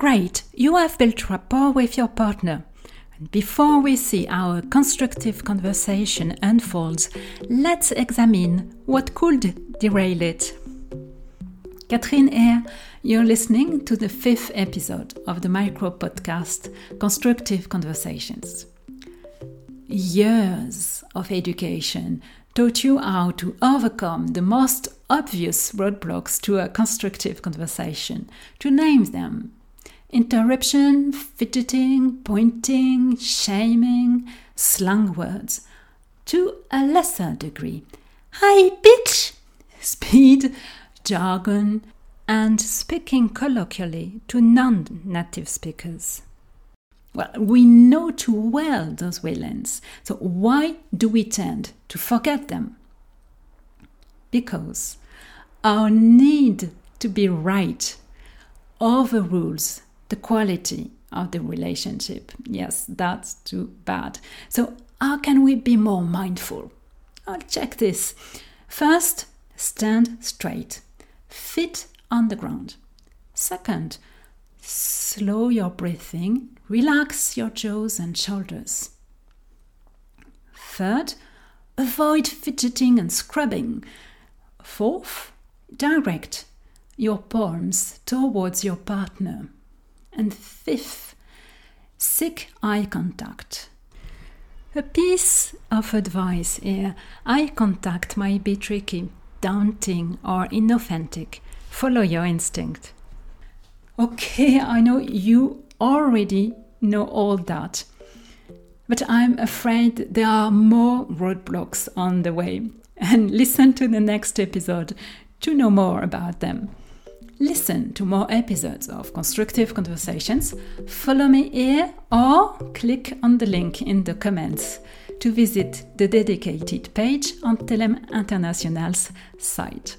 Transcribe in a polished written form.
Great, you have built rapport with your partner. Before we see how a constructive conversation unfolds, let's examine what could derail it. Catherine Ayer, you're listening to the 5th episode of the micro-podcast Constructive Conversations. Years of education taught you how to overcome the most obvious roadblocks to a constructive conversation, to name them. Interruption, fidgeting, pointing, shaming, slang words. To a lesser degree, hi bitch, speed, jargon, and speaking colloquially to non-native speakers. Well, we know too well those villains, so why do we tend to forget them? Because our need to be right overrules the quality of the relationship. Yes, that's too bad. So how can we be more mindful? I'll check this. First, stand straight, feet on the ground. Second, slow your breathing, relax your jaws and shoulders. Third, avoid fidgeting and scrubbing. Fourth, direct your palms towards your partner. And fifth, seek eye contact. A piece of advice here. Eye contact might be tricky, daunting or inauthentic. Follow your instinct. Okay, I know you already know all that, but I'm afraid there are more roadblocks on the way. And listen to the next episode to know more about them. Listen to more episodes of Constructive Conversations, follow me here or click on the link in the comments to visit the dedicated page on Telem International's site.